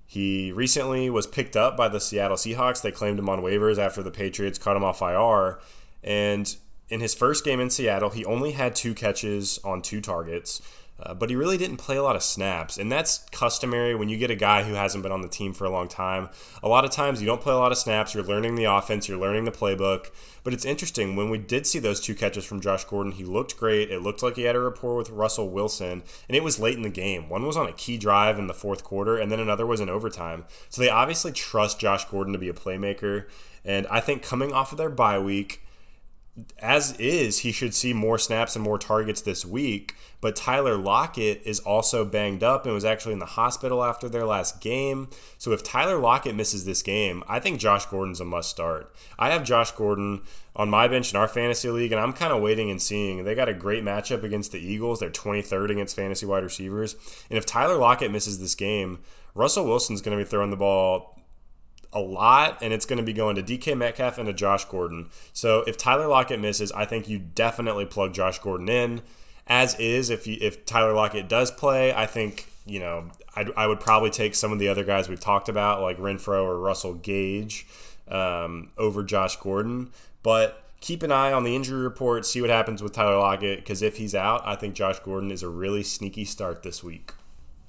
He recently was picked up by the Seattle Seahawks. They claimed him on waivers after the Patriots cut him off I R, and in his first game in Seattle, he only had two catches on two targets. Uh, but he really didn't play a lot of snaps, and that's customary when you get a guy who hasn't been on the team for a long time. A lot of times you don't play a lot of snaps, you're learning the offense, you're learning the playbook, but it's interesting, when we did see those two catches from Josh Gordon, he looked great, it looked like he had a rapport with Russell Wilson, and it was late in the game. One was on a key drive in the fourth quarter, and then another was in overtime, so they obviously trust Josh Gordon to be a playmaker, and I think coming off of their bye week, as is, he should see more snaps and more targets this week. But Tyler Lockett is also banged up and was actually in the hospital after their last game. So if Tyler Lockett misses this game, I think Josh Gordon's a must start. I have Josh Gordon on my bench in our fantasy league, and I'm kind of waiting and seeing. They got a great matchup against the Eagles. They're twenty-third against fantasy wide receivers. And if Tyler Lockett misses this game, Russell Wilson's going to be throwing the ball a lot, and it's going to be going to D K Metcalf and to Josh Gordon. So if Tyler Lockett misses, I think you definitely plug Josh Gordon in. As is, if you, if Tyler Lockett does play, I think, you know, I'd, I would probably take some of the other guys we've talked about, like Renfrow or Russell Gage, um, over Josh Gordon. But keep an eye on the injury report, see what happens with Tyler Lockett, because if he's out, I think Josh Gordon is a really sneaky start this week.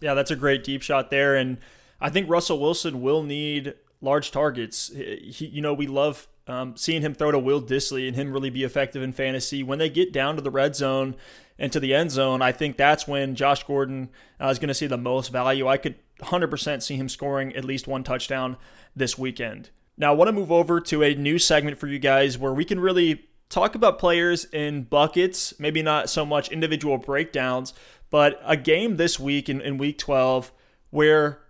Yeah, that's a great deep shot there, and I think Russell Wilson will need large targets. He, you know, we love um, seeing him throw to Will Dissly and him really be effective in fantasy. When they get down to the red zone and to the end zone, I think that's when Josh Gordon uh, is going to see the most value. I could one hundred percent see him scoring at least one touchdown this weekend. Now, I want to move over to a new segment for you guys where we can really talk about players in buckets, maybe not so much individual breakdowns, but a game this week in, in week twelve where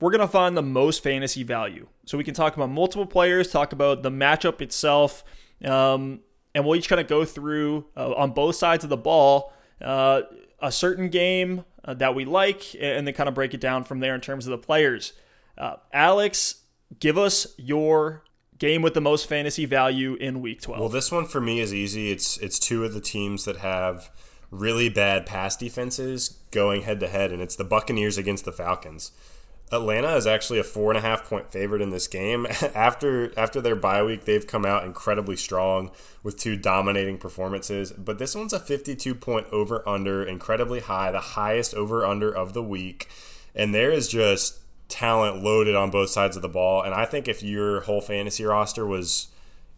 we're going to find the most fantasy value. So we can talk about multiple players, talk about the matchup itself, um, and we'll each kind of go through uh, on both sides of the ball uh, a certain game uh, that we like, and then kind of break it down from there in terms of the players. Uh, Alex, give us your game with the most fantasy value in week twelve. Well, this one for me is easy. It's it's two of the teams that have really bad pass defenses going head-to-head, and it's the Buccaneers against the Falcons. Atlanta is actually a four and a half point favorite in this game. After after their bye week, they've come out incredibly strong with two dominating performances. But this one's a fifty-two point over-under, incredibly high, the highest over-under of the week. And there is just talent loaded on both sides of the ball. And I think if your whole fantasy roster was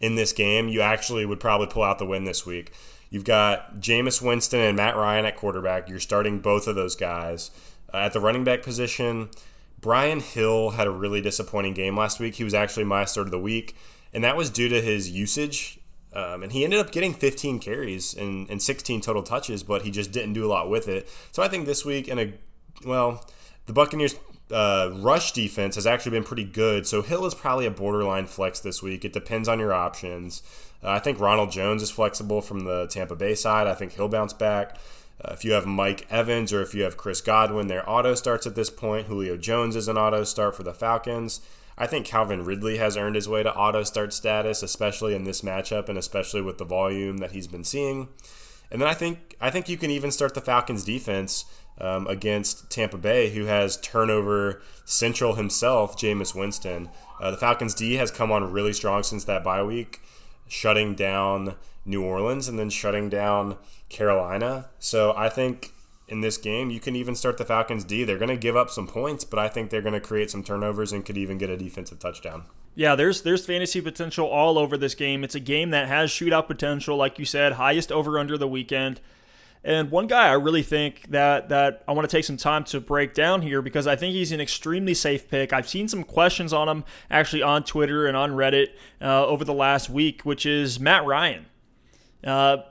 in this game, you actually would probably pull out the win this week. You've got Jameis Winston and Matt Ryan at quarterback. You're starting both of those guys. Uh, at the running back position, Brian Hill had a really disappointing game last week. He was actually my start of the week, and that was due to his usage. Um, and he ended up getting fifteen carries and, and sixteen total touches, but he just didn't do a lot with it. So I think this week, in a well, the Buccaneers' uh, rush defense has actually been pretty good, so Hill is probably a borderline flex this week. It depends on your options. Uh, I think Ronald Jones is flexible from the Tampa Bay side. I think he'll bounce back. Uh, if you have Mike Evans or if you have Chris Godwin, they're auto starts at this point. Julio Jones is an auto start for the Falcons. I think Calvin Ridley has earned his way to auto start status, especially in this matchup and especially with the volume that he's been seeing. And then I think I think you can even start the Falcons defense um, against Tampa Bay, who has turnover central himself, Jameis Winston. Uh, the Falcons D has come on really strong since that bye week, shutting down New Orleans and then shutting down Carolina. So I think in this game, you can even start the Falcons D. They're going to give up some points, but I think they're going to create some turnovers and could even get a defensive touchdown. Yeah, there's there's fantasy potential all over this game. It's a game that has shootout potential, like you said, highest over-under the weekend. And one guy I really think that that I want to take some time to break down here because I think he's an extremely safe pick. I've seen some questions on him actually on Twitter and on Reddit uh, over the last week, which is Matt Ryan. Uh,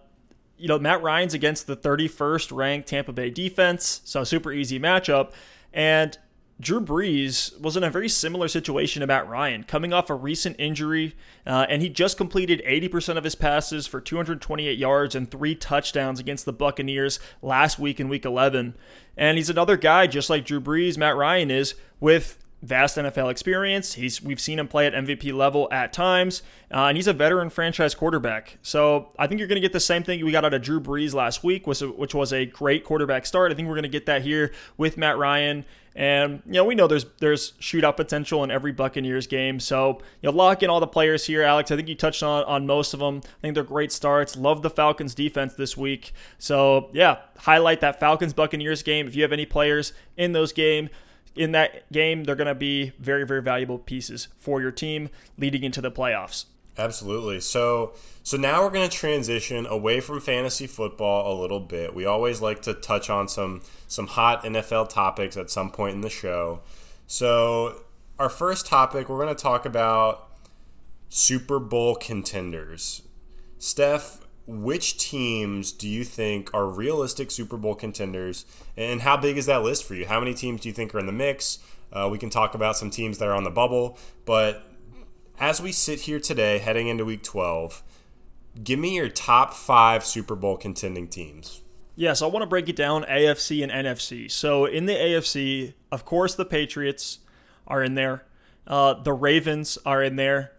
you know, Matt Ryan's against the thirty-first ranked Tampa Bay defense, so super easy matchup. And Drew Brees was in a very similar situation to Matt Ryan, coming off a recent injury, uh, and he just completed eighty percent of his passes for two hundred twenty-eight yards and three touchdowns against the Buccaneers last week in week eleven. And he's another guy, just like Drew Brees, Matt Ryan is, with vast N F L experience. He's we've seen him play at M V P level at times, uh, and he's a veteran franchise quarterback. So I think you're going to get the same thing we got out of Drew Brees last week, which, which was a great quarterback start. I think we're going to get that here with Matt Ryan. And, you know, we know there's there's shootout potential in every Buccaneers game. So, you know, lock in all the players here, Alex. I think you touched on, on most of them. I think they're great starts. Love the Falcons defense this week. So, yeah, highlight that Falcons-Buccaneers game. If you have any players in those game, in that game, they're going to be very, very valuable pieces for your team leading into the playoffs. Absolutely. So so now we're going to transition away from fantasy football a little bit. We always like to touch on some some hot N F L topics at some point in the show. So our first topic, we're going to talk about Super Bowl contenders. Steph, which teams do you think are realistic Super Bowl contenders, and how big is that list for you? How many teams do you think are in the mix? Uh, we can talk about some teams that are on the bubble, but as we sit here today, heading into Week twelve, give me your top five Super Bowl contending teams. Yeah, so I want to break it down A F C and N F C. So in the A F C, of course, the Patriots are in there. Uh, the Ravens are in there.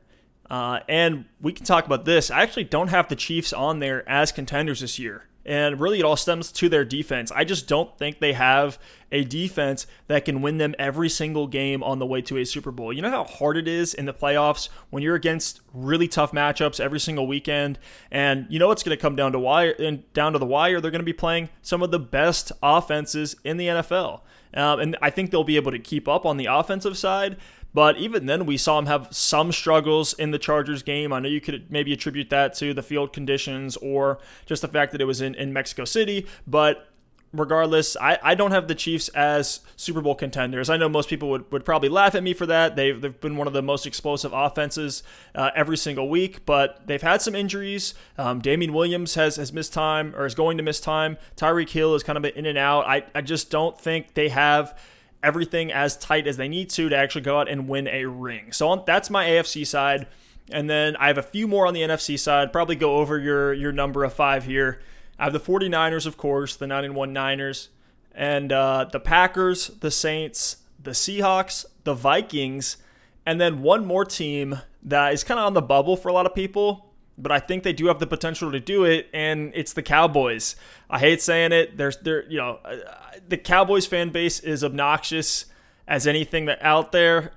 Uh, and we can talk about this. I actually don't have the Chiefs on there as contenders this year. And really, it all stems to their defense. I just don't think they have a defense that can win them every single game on the way to a Super Bowl. You know how hard it is in the playoffs when you're against really tough matchups every single weekend, and you know it's going to come down to wire and down to the wire. They're going to be playing some of the best offenses in the N F L, um, and I think they'll be able to keep up on the offensive side. But even then, we saw him have some struggles in the Chargers game. I know you could maybe attribute that to the field conditions or just the fact that it was in, in Mexico City. But regardless, I, I don't have the Chiefs as Super Bowl contenders. I know most people would, would probably laugh at me for that. They've, they've been one of the most explosive offenses uh, every single week. But they've had some injuries. Um, Damien Williams has, has missed time or is going to miss time. Tyreek Hill is kind of in and out. I, I just don't think they have everything as tight as they need to to actually go out and win a ring. So that's my A F C side. And then I have a few more on the N F C side. Probably go over your your number of five here. I have the 49ers, of course, the nine and one Niners, and uh, the Packers, the Saints, the Seahawks, the Vikings, and then one more team that is kind of on the bubble for a lot of people, but I think they do have the potential to do it, and it's the Cowboys. I hate saying it. There's, there, you know, the Cowboys fan base is obnoxious as anything that out there,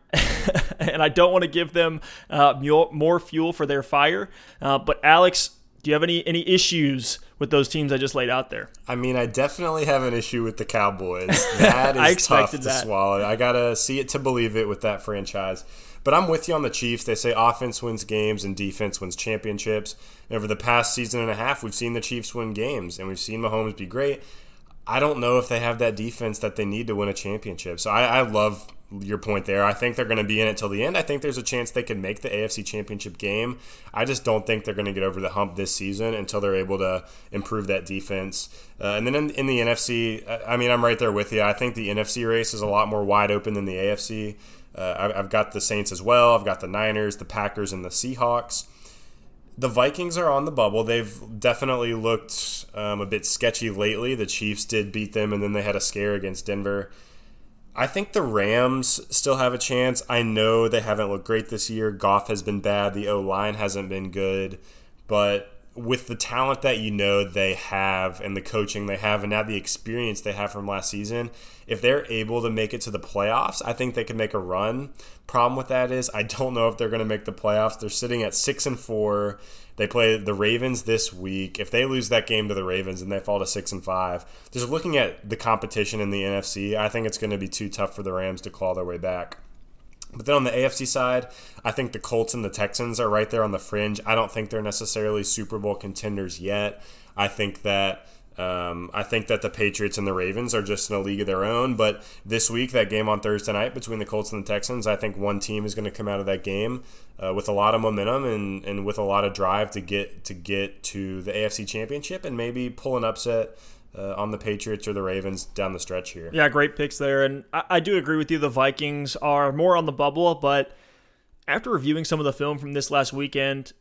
and I don't want to give them uh, more fuel for their fire. Uh, but Alex, do you have any any issues with those teams I just laid out there? I mean, I definitely have an issue with the Cowboys. That is I tough to that. swallow. I gotta see it to believe it with that franchise. But I'm with you on the Chiefs. They say offense wins games and defense wins championships. And over the past season and a half, we've seen the Chiefs win games, and we've seen Mahomes be great. I don't know if they have that defense that they need to win a championship. So I, I love your point there. I think they're going to be in it till the end. I think there's a chance they can make the A F C Championship game. I just don't think they're going to get over the hump this season until they're able to improve that defense. Uh, and then in, in the N F C, I mean, I'm right there with you. I think the N F C race is a lot more wide open than the A F C. Uh, I've got the Saints as well. I've got the Niners, the Packers, and the Seahawks. The Vikings are on the bubble. They've definitely looked um, a bit sketchy lately. The Chiefs did beat them, and then they had a scare against Denver. I think the Rams still have a chance. I know they haven't looked great this year. Goff has been bad. The O-line hasn't been good. But with the talent that you know they have and the coaching they have and now the experience they have from last season, if they're able to make it to the playoffs, I think they can make a run. Problem with that is I don't know if they're going to make the playoffs. They're sitting at six and four. They play the Ravens this week. If they lose that game to the Ravens and they fall to six and five, just looking at the competition in the N F C, I think it's going to be too tough for the Rams to claw their way back. But then on the A F C side, I think the Colts and the Texans are right there on the fringe. I don't think they're necessarily Super Bowl contenders yet. I think that um, I think that the Patriots and the Ravens are just in a league of their own. But this week, that game on Thursday night between the Colts and the Texans, I think one team is going to come out of that game uh, with a lot of momentum and, and with a lot of drive to get to get to the A F C Championship and maybe pull an upset Uh, on the Patriots or the Ravens down the stretch here. Yeah, great picks there. And I, I do agree with you. The Vikings are more on the bubble, but after reviewing some of the film from this last weekend,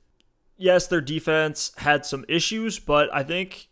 yes, their defense had some issues, but I think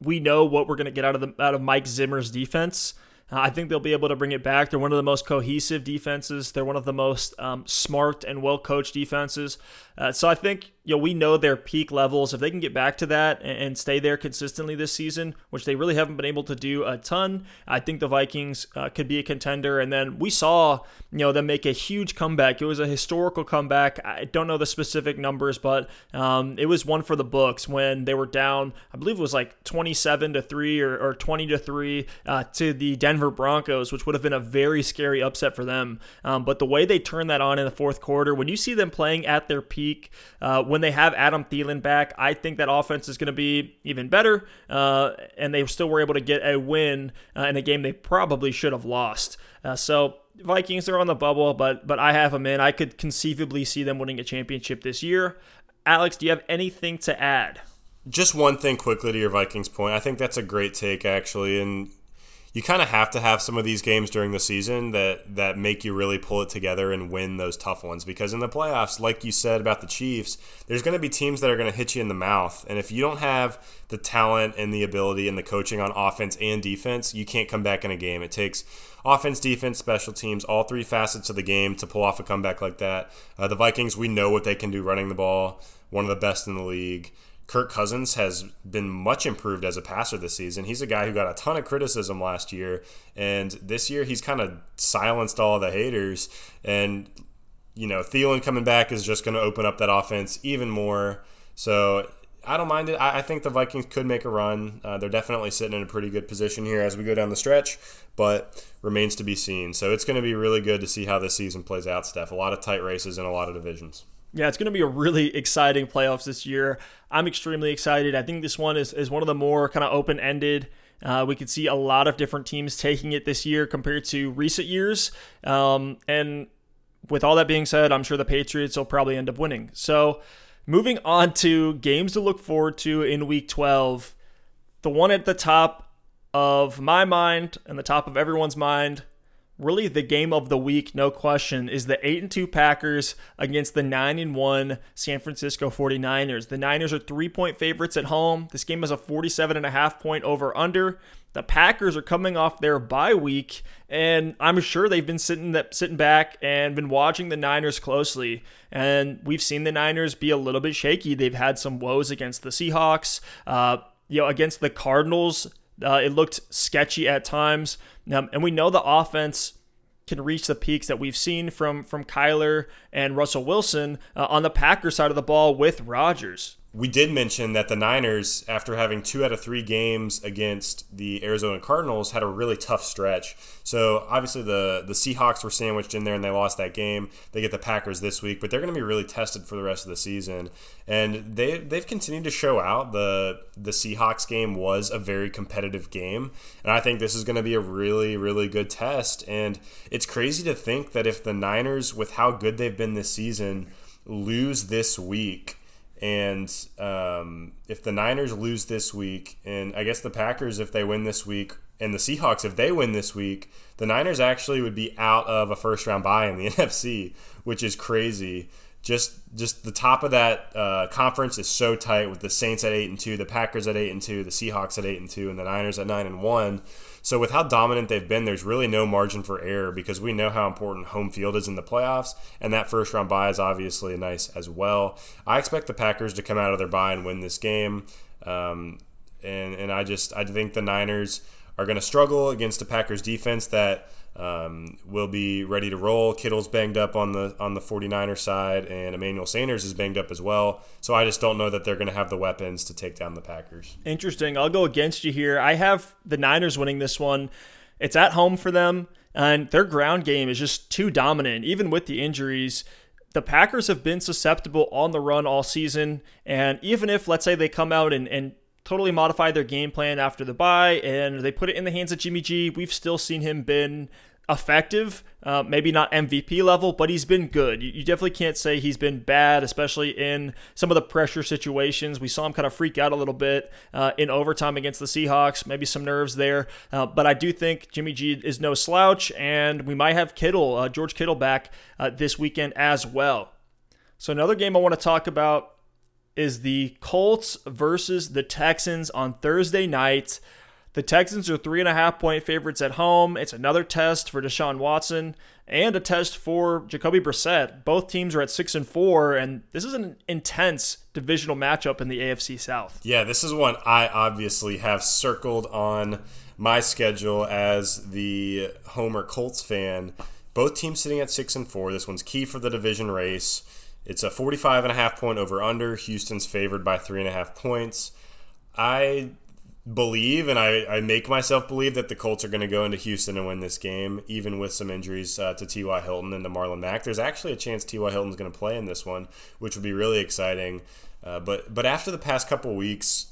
we know what we're going to get out of the, out of Mike Zimmer's defense. Uh, I think they'll be able to bring it back. They're one of the most cohesive defenses. They're one of the most um, smart and well-coached defenses. Uh, so I think you know we know their peak levels. If they can get back to that and, and stay there consistently this season, which they really haven't been able to do a ton, I think the Vikings uh, could be a contender. And then we saw you know them make a huge comeback. It was a historical comeback. I don't know the specific numbers, but um, it was one for the books when they were down. I believe it was like twenty-seven to three or, or twenty to three uh, to the Denver Broncos, which would have been a very scary upset for them. Um, but the way they turned that on in the fourth quarter, when you see them playing at their peak, Uh, when they have Adam Thielen back, I think that offense is going to be even better, uh, and they still were able to get a win uh, in a game they probably should have lost. Uh, so Vikings are on the bubble, but but I have them in. I could conceivably see them winning a championship this year. Alex, do you have anything to add? Just one thing quickly to your Vikings point. I think that's a great take, actually, and you kind of have to have some of these games during the season that, that make you really pull it together and win those tough ones. Because in the playoffs, like you said about the Chiefs, there's going to be teams that are going to hit you in the mouth. And if you don't have the talent and the ability and the coaching on offense and defense, you can't come back in a game. It takes offense, defense, special teams, all three facets of the game to pull off a comeback like that. Uh, the Vikings, we know what they can do running the ball, one of the best in the league. Kirk Cousins has been much improved as a passer this season. He's a guy who got a ton of criticism last year, and this year he's kind of silenced all the haters. And, you know, Thielen coming back is just going to open up that offense even more. So I don't mind it. I, I think the Vikings could make a run. Uh, they're definitely sitting in a pretty good position here as we go down the stretch, but remains to be seen. So it's going to be really good to see how this season plays out, Steph. A lot of tight races and a lot of divisions. Yeah, it's going to be a really exciting playoffs this year. I'm extremely excited. I think this one is, is one of the more kind of open-ended. Uh, we could see a lot of different teams taking it this year compared to recent years. Um, and with all that being said, I'm sure the Patriots will probably end up winning. So moving on to games to look forward to in Week twelve. The one at the top of my mind and the top of everyone's mind, really the game of the week, no question, is the eight and two Packers against the nine and one San Francisco forty-niners. The Niners are three-point favorites at home. This game is a forty-seven and a half point over-under. The Packers are coming off their bye week, and I'm sure they've been sitting sitting back and been watching the Niners closely. And we've seen the Niners be a little bit shaky. They've had some woes against the Seahawks, uh, you know, against the Cardinals. Uh, it looked sketchy at times, um, and we know the offense can reach the peaks that we've seen from from Kyler and Russell Wilson uh, on the Packers side of the ball with Rodgers. We did mention that the Niners, after having two out of three games against the Arizona Cardinals, had a really tough stretch. So obviously the, the Seahawks were sandwiched in there and they lost that game. They get the Packers this week, but they're going to be really tested for the rest of the season. And they, they've continued to show out. The, the Seahawks game was a very competitive game. And I think this is going to be a really, really good test. And it's crazy to think that if the Niners, with how good they've been this season, lose this week, And um, if the Niners lose this week, and I guess the Packers, if they win this week, and the Seahawks, if they win this week, the Niners actually would be out of a first-round bye in the N F C, which is crazy. Just just the top of that uh, conference is so tight with the Saints at eight and two, the Packers at eight and two, the Seahawks at eight and two, and the Niners at nine and one. So with how dominant they've been, there's really no margin for error because we know how important home field is in the playoffs, and that first-round bye is obviously nice as well. I expect the Packers to come out of their bye and win this game, um, and and I just I think the Niners are going to struggle against the Packers defense that um, will be ready to roll. Kittle's banged up on the on the 49er side, and Emmanuel Sanders is banged up as well. So I just don't know that they're going to have the weapons to take down the Packers. Interesting. I'll go against you here. I have the Niners winning this one. It's at home for them, and their ground game is just too dominant, even with the injuries. The Packers have been susceptible on the run all season, and even if, let's say, they come out and, and totally modify their game plan after the bye, and they put it in the hands of Jimmy G, we've still seen him been effective, uh, maybe not M V P level, but he's been good. You, you definitely can't say he's been bad, especially in some of the pressure situations. We saw him kind of freak out a little bit uh, in overtime against the Seahawks, maybe some nerves there. Uh, but I do think Jimmy G is no slouch, and we might have Kittle, uh, George Kittle back uh, this weekend as well. So another game I want to talk about is the Colts versus the Texans on Thursday night. The Texans are three and a half point favorites at home. It's another test for Deshaun Watson and a test for Jacoby Brissett. Both teams are at six and four, and this is an intense divisional matchup in the A F C South. Yeah, this is one I obviously have circled on my schedule as the Homer Colts fan. Both teams sitting at six and four. This one's key for the division race. It's a forty-five and a half point over under. Houston's favored by three and a half points. I believe, and I, I make myself believe, that the Colts are going to go into Houston and win this game, even with some injuries uh, to T Y. Hilton and to Marlon Mack. There's actually a chance T Y. Hilton's going to play in this one, which would be really exciting. Uh, but but after the past couple weeks,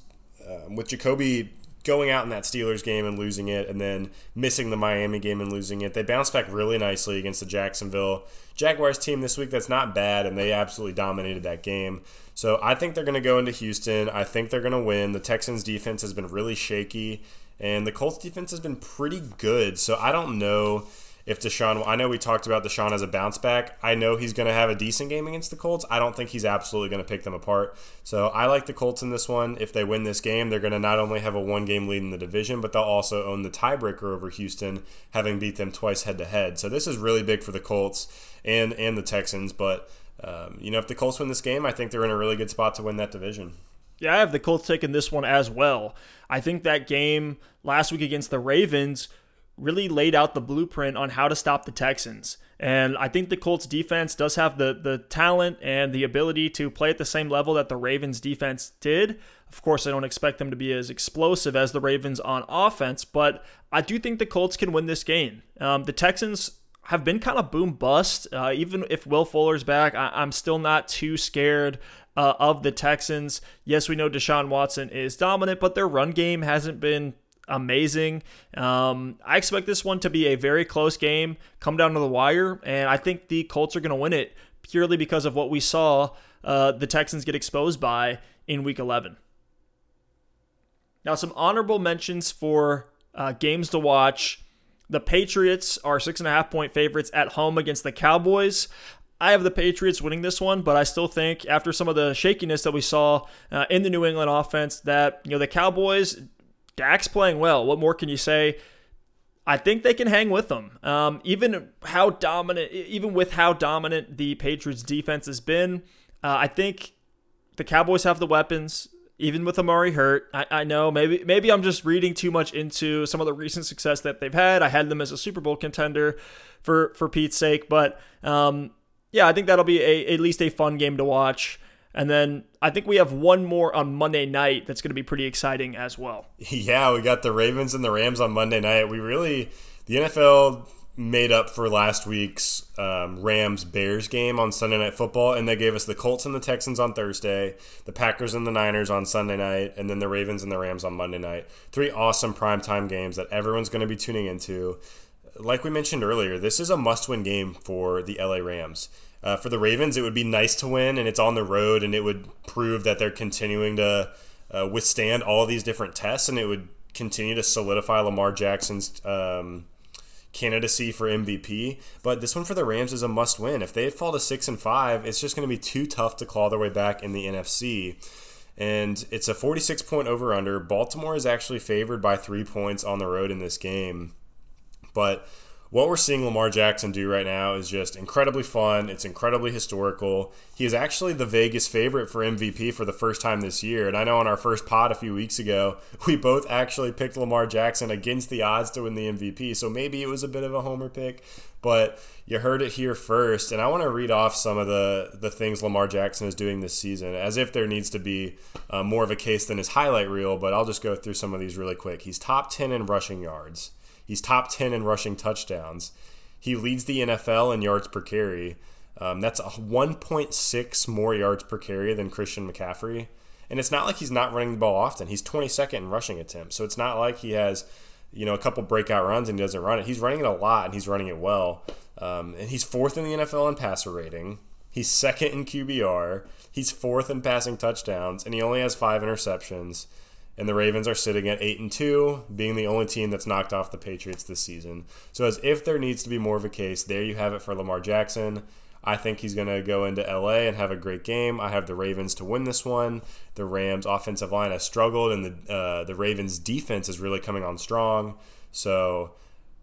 uh, with Jacoby going out in that Steelers game and losing it, and then missing the Miami game and losing it, they bounced back really nicely against the Jacksonville Jaguars team this week. That's not bad, and they absolutely dominated that game. So I think they're going to go into Houston. I think they're going to win. The Texans' defense has been really shaky, and the Colts' defense has been pretty good. So I don't know if Deshaun – I know we talked about Deshaun as a bounce back. I know he's going to have a decent game against the Colts. I don't think he's absolutely going to pick them apart. So I like the Colts in this one. If they win this game, they're going to not only have a one-game lead in the division, but they'll also own the tiebreaker over Houston, having beat them twice head-to-head. So this is really big for the Colts and, and the Texans, but – Um, you know, if the Colts win this game, I think they're in a really good spot to win that division. Yeah, I have the Colts taking this one as well. I think that game last week against the Ravens really laid out the blueprint on how to stop the Texans. And I think the Colts defense does have the the talent and the ability to play at the same level that the Ravens defense did. Of course, I don't expect them to be as explosive as the Ravens on offense, but I do think the Colts can win this game. Um, the Texans have been kind of boom bust. Uh, even if Will Fuller's back, I- I'm still not too scared uh, of the Texans. Yes, we know Deshaun Watson is dominant, but their run game hasn't been amazing. Um, I expect this one to be a very close game, come down to the wire, and I think the Colts are going to win it purely because of what we saw uh, the Texans get exposed by in Week eleven. Now, some honorable mentions for uh, games to watch. The Patriots are six and a half point favorites at home against the Cowboys. I have the Patriots winning this one, but I still think after some of the shakiness that we saw uh, in the New England offense that, you know, the Cowboys, Dak's playing well. What more can you say? I think they can hang with them. Um, even how dominant, even with how dominant the Patriots defense has been, uh, I think the Cowboys have the weapons. Even with Amari hurt, I, I know maybe maybe I'm just reading too much into some of the recent success that they've had. I had them as a Super Bowl contender for, for Pete's sake. But, um, yeah, I think that'll be a, at least a fun game to watch. And then I think we have one more on Monday night that's going to be pretty exciting as well. Yeah, we got the Ravens and the Rams on Monday night. We really – the N F L – made up for last week's um, Rams-Bears game on Sunday Night Football, and they gave us the Colts and the Texans on Thursday, the Packers and the Niners on Sunday night, and then the Ravens and the Rams on Monday night. Three awesome primetime games that everyone's going to be tuning into. Like we mentioned earlier, this is a must-win game for the L A Rams. Uh, for the Ravens, it would be nice to win, and it's on the road, and it would prove that they're continuing to uh, withstand all these different tests, and it would continue to solidify Lamar Jackson's um candidacy for M V P, but this one for the Rams is a must win. If they fall to six and five, it's just going to be too tough to claw their way back in the N F C. And it's a forty-six point over under. Baltimore is actually favored by three points on the road in this game. But what we're seeing Lamar Jackson do right now is just incredibly fun. It's incredibly historical. He is actually the Vegas favorite for M V P for the first time this year. And I know on our first pod a few weeks ago, we both actually picked Lamar Jackson against the odds to win the M V P. So maybe it was a bit of a homer pick, but you heard it here first. And I want to read off some of the, the things Lamar Jackson is doing this season, as if there needs to be uh, more of a case than his highlight reel, but I'll just go through some of these really quick. He's top ten in rushing yards. He's top ten in rushing touchdowns. He leads the N F L in yards per carry. Um, that's one point six more yards per carry than Christian McCaffrey. And it's not like he's not running the ball often. He's twenty-second in rushing attempts. So it's not like he has, you know, a couple breakout runs and he doesn't run it. He's running it a lot, and he's running it well. Um, and he's fourth in the N F L in passer rating. He's second in Q B R. He's fourth in passing touchdowns. And he only has five interceptions. And the Ravens are sitting at eight and two, being the only team that's knocked off the Patriots this season. So as if there needs to be more of a case, there you have it for Lamar Jackson. I think he's going to go into L A and have a great game. I have the Ravens to win this one. The Rams' offensive line has struggled, and the uh, the Ravens' defense is really coming on strong. So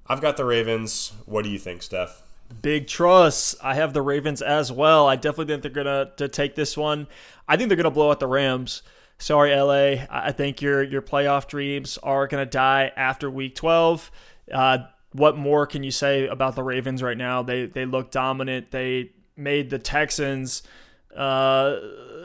I've got the Ravens. What do you think, Steph? Big trust. I have the Ravens as well. I definitely think they're going to take this one. I think they're going to blow out the Rams. Sorry, L A. I think your your playoff dreams are going to die after Week twelve. Uh, what more can you say about the Ravens right now? They they look dominant. They made the Texans, uh,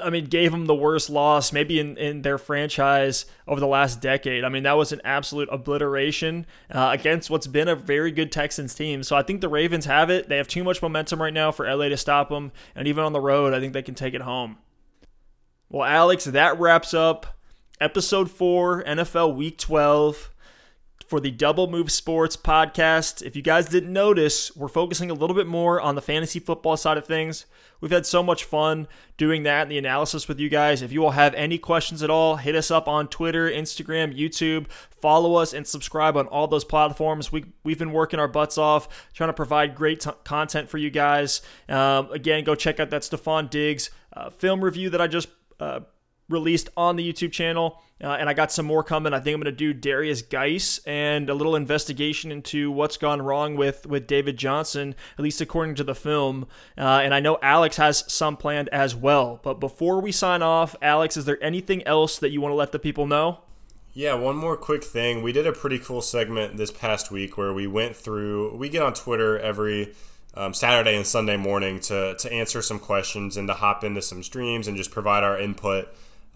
I mean, gave them the worst loss maybe in, in their franchise over the last decade. I mean, that was an absolute obliteration uh, against what's been a very good Texans team. So I think the Ravens have it. They have too much momentum right now for L A to stop them. And even on the road, I think they can take it home. Well, Alex, that wraps up Episode four, N F L Week twelve for the Double Move Sports podcast. If you guys didn't notice, we're focusing a little bit more on the fantasy football side of things. We've had so much fun doing that and the analysis with you guys. If you all have any questions at all, hit us up on Twitter, Instagram, YouTube. Follow us and subscribe on all those platforms. We, we've been working our butts off, trying to provide great t- content for you guys. Um, again, go check out that Stephon Diggs uh, film review that I just Uh, released on the YouTube channel, uh, and I got some more coming. I think I'm going to do Darius Geis and a little investigation into what's gone wrong with, with David Johnson, at least according to the film, uh, and I know Alex has some planned as well. But before we sign off, Alex, is there anything else that you want to let the people know? Yeah, one more quick thing. We did a pretty cool segment this past week where we went through, we get on Twitter every Um, Saturday and Sunday morning to to answer some questions and to hop into some streams and just provide our input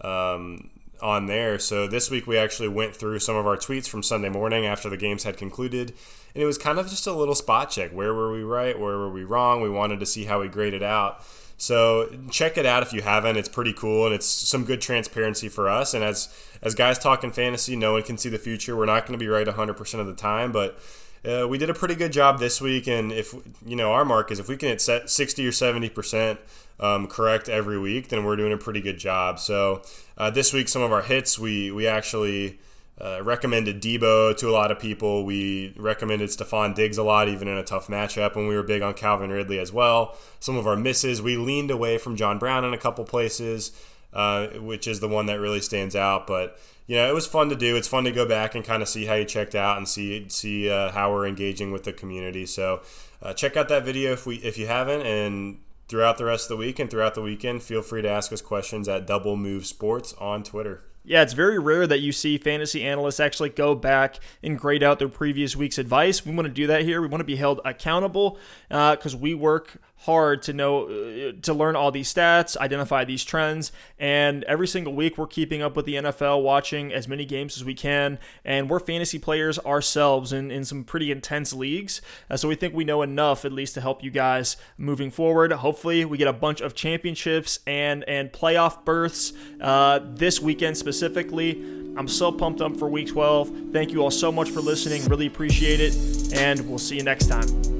um, on there. So this week we actually went through some of our tweets from Sunday morning after the games had concluded, and it was kind of just a little spot check. Where were we right? Where were we wrong? We wanted to see how we graded out. So check it out if you haven't. It's pretty cool, and it's some good transparency for us. And as as guys talking fantasy, no one can see the future. We're not going to be right one hundred percent of the time, but Uh, we did a pretty good job this week, and if you know our mark is if we can hit set sixty or seventy percent um, correct every week, then we're doing a pretty good job. So uh, this week, some of our hits, we we actually uh, recommended Debo to a lot of people. We recommended Stephon Diggs a lot, even in a tough matchup, and we were big on Calvin Ridley as well. Some of our misses, we leaned away from John Brown in a couple places, uh, which is the one that really stands out, but. You know, it was fun to do. It's fun to go back and kind of see how you checked out and see see uh, how we're engaging with the community. So uh, check out that video if we if you haven't. And throughout the rest of the week and throughout the weekend, feel free to ask us questions at Double Move Sports on Twitter. Yeah, it's very rare that you see fantasy analysts actually go back and grade out their previous week's advice. We want to do that here. We want to be held accountable because uh, we work hard to know, uh, to learn all these stats, identify these trends, and every single week we're keeping up with the N F L, watching as many games as we can, and we're fantasy players ourselves in, in some pretty intense leagues, uh, so we think we know enough at least to help you guys moving forward. Hopefully we get a bunch of championships and, and playoff berths uh, this weekend specifically. Specifically, I'm so pumped up for Week twelve. Thank you all so much for listening. Really appreciate it, and we'll see you next time.